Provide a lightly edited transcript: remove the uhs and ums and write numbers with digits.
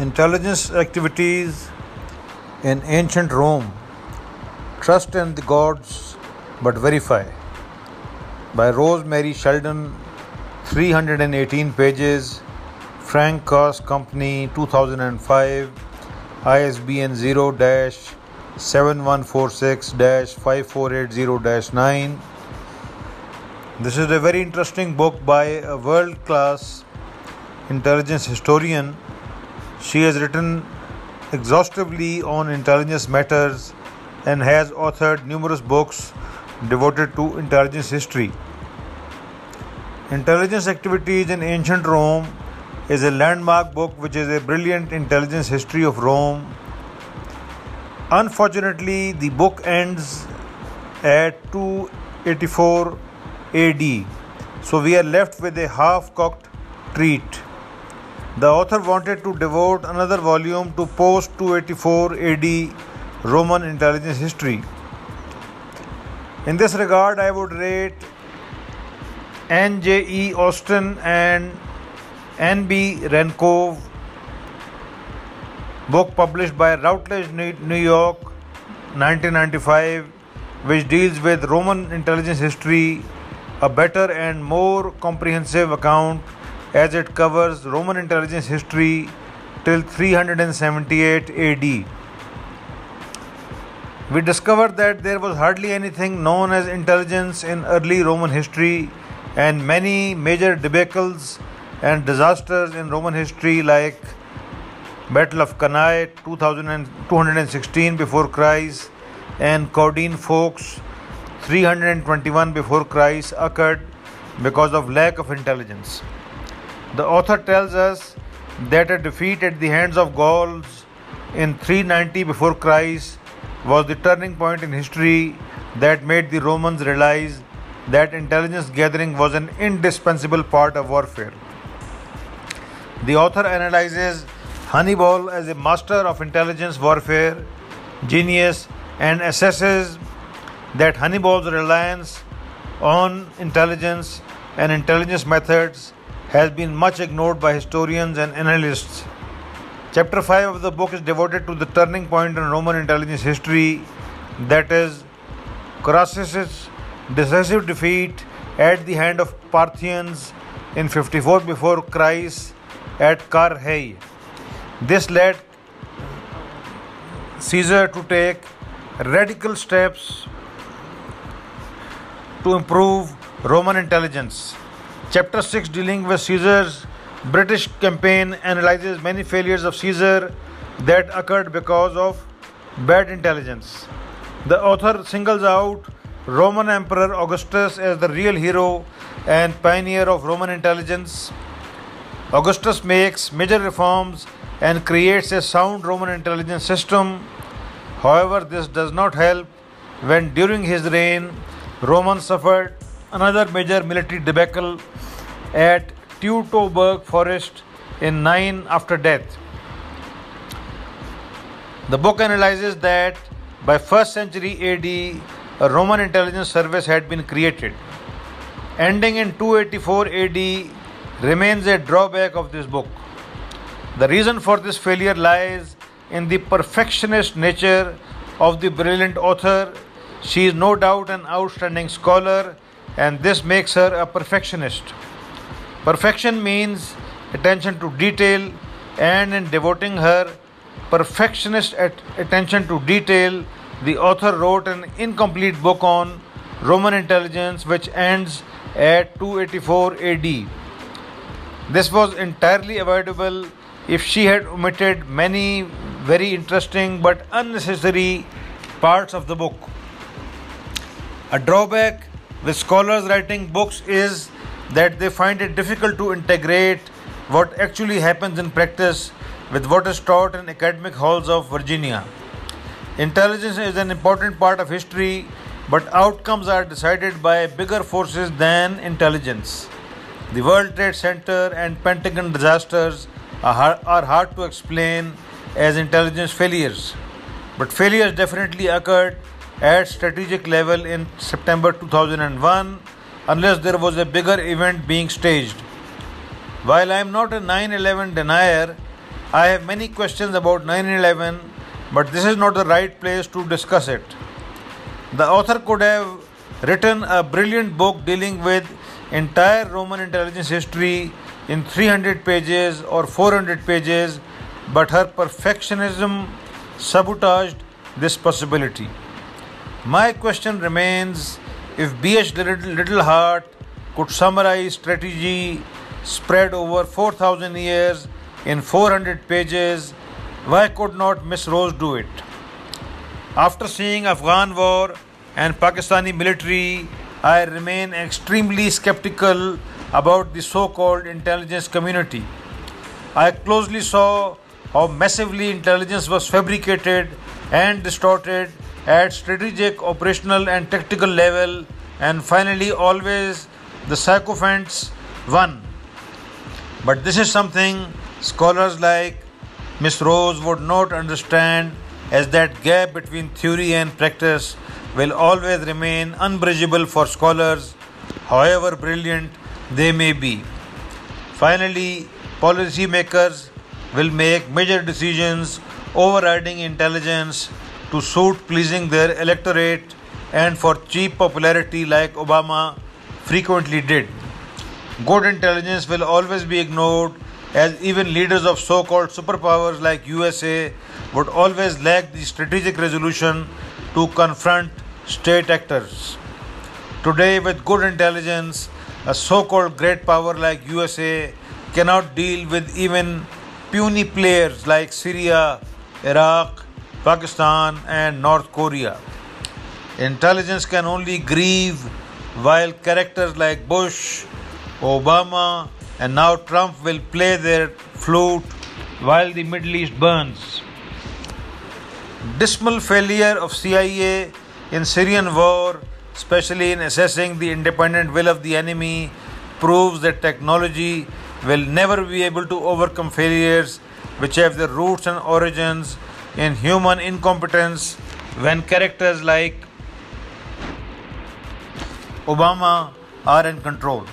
Intelligence activities in ancient Rome. Trust in the gods, but verify. By Rose Mary Sheldon, 318 pages. Frank Cass Company, 2005. ISBN 0-7146-5480-9. This is a very interesting book by a world-class intelligence historian. She has written exhaustively on intelligence matters and has authored numerous books devoted to intelligence history. Intelligence Activities in Ancient Rome is a landmark book which is a brilliant intelligence history of Rome. Unfortunately, the book ends at 284 AD, so we are left with a half-cocked treat. The author wanted to devote another volume to post-284 AD Roman intelligence history. In this regard, I would rate N. J. E. Austin and N. B. Renkov, book published by Routledge, New York, 1995, which deals with Roman intelligence history, a better and more comprehensive account as it covers Roman intelligence history till 378 AD. We discovered that there was hardly anything known as intelligence in early Roman history, and many major debacles and disasters in Roman history like Battle of Cannae 216 before Christ and Caudine Forks 321 before Christ occurred because of lack of intelligence. The author tells us that a defeat at the hands of Gauls in 390 before Christ was the turning point in history that made the Romans realize that intelligence gathering was an indispensable part of warfare. The author analyzes Hannibal as a master of intelligence warfare, genius, and assesses that Hannibal's reliance on intelligence and intelligence methods has been much ignored by historians and analysts. Chapter 5 of the book is devoted to the turning point in Roman intelligence history, that is, Crassus's decisive defeat at the hand of Parthians in 54 before Christ at Carrhae. This led Caesar to take radical steps to improve Roman intelligence. Chapter 6, dealing with Caesar's British campaign, analyzes many failures of Caesar that occurred because of bad intelligence. The author singles out Roman Emperor Augustus as the real hero and pioneer of Roman intelligence. Augustus makes major reforms and creates a sound Roman intelligence system. However, this does not help when during his reign, Romans suffered another major military debacle at Teutoburg Forest in 9 after death. The book analyzes that by 1st century AD, a Roman intelligence service had been created. Ending in 284 AD remains a drawback of this book. The reason for this failure lies in the perfectionist nature of the brilliant author. She is no doubt an outstanding scholar, and this makes her a perfectionist. Perfection means attention to detail, and in devoting her perfectionist attention to detail, the author wrote an incomplete book on Roman intelligence which ends at 284 AD. This was entirely avoidable if she had omitted many very interesting but unnecessary parts of the book. A drawback with scholars writing books is that they find it difficult to integrate what actually happens in practice with what is taught in academic halls of Virginia. Intelligence is an important part of history, but outcomes are decided by bigger forces than intelligence. The World Trade Center and Pentagon disasters are hard to explain as intelligence failures, but failures definitely occurred at strategic level in September 2001, unless there was a bigger event being staged. While I am not a 9/11 denier, I have many questions about 9/11, but this is not the right place to discuss it. The author could have written a brilliant book dealing with entire Roman intelligence history in 300 pages or 400 pages, but her perfectionism sabotaged this possibility. My question remains, if B.H. Littleheart could summarize strategy spread over 4,000 years in 400 pages, why could not Miss Rose do it? After seeing Afghan war and Pakistani military, I remain extremely skeptical about the so-called intelligence community. I closely saw how massively intelligence was fabricated and distorted at strategic, operational and tactical level, and finally always the sycophants won. But this is something scholars like Miss Rose would not understand, as that gap between theory and practice will always remain unbridgeable for scholars, however brilliant they may be. Finally, policy makers will make major decisions overriding intelligence to suit pleasing their electorate and for cheap popularity, like Obama frequently did. Good intelligence will always be ignored, as even leaders of so-called superpowers like USA would always lack the strategic resolution to confront state actors. Today, with good intelligence, a so-called great power like USA cannot deal with even puny players like Syria, Iraq, Pakistan and North Korea. Intelligence can only grieve, while characters like Bush, Obama and now Trump will play their flute while the Middle East burns. Dismal failure of CIA in Syrian war, especially in assessing the independent will of the enemy, proves that technology will never be able to overcome failures which have their roots and origins in human incompetence, when characters like Obama are in control.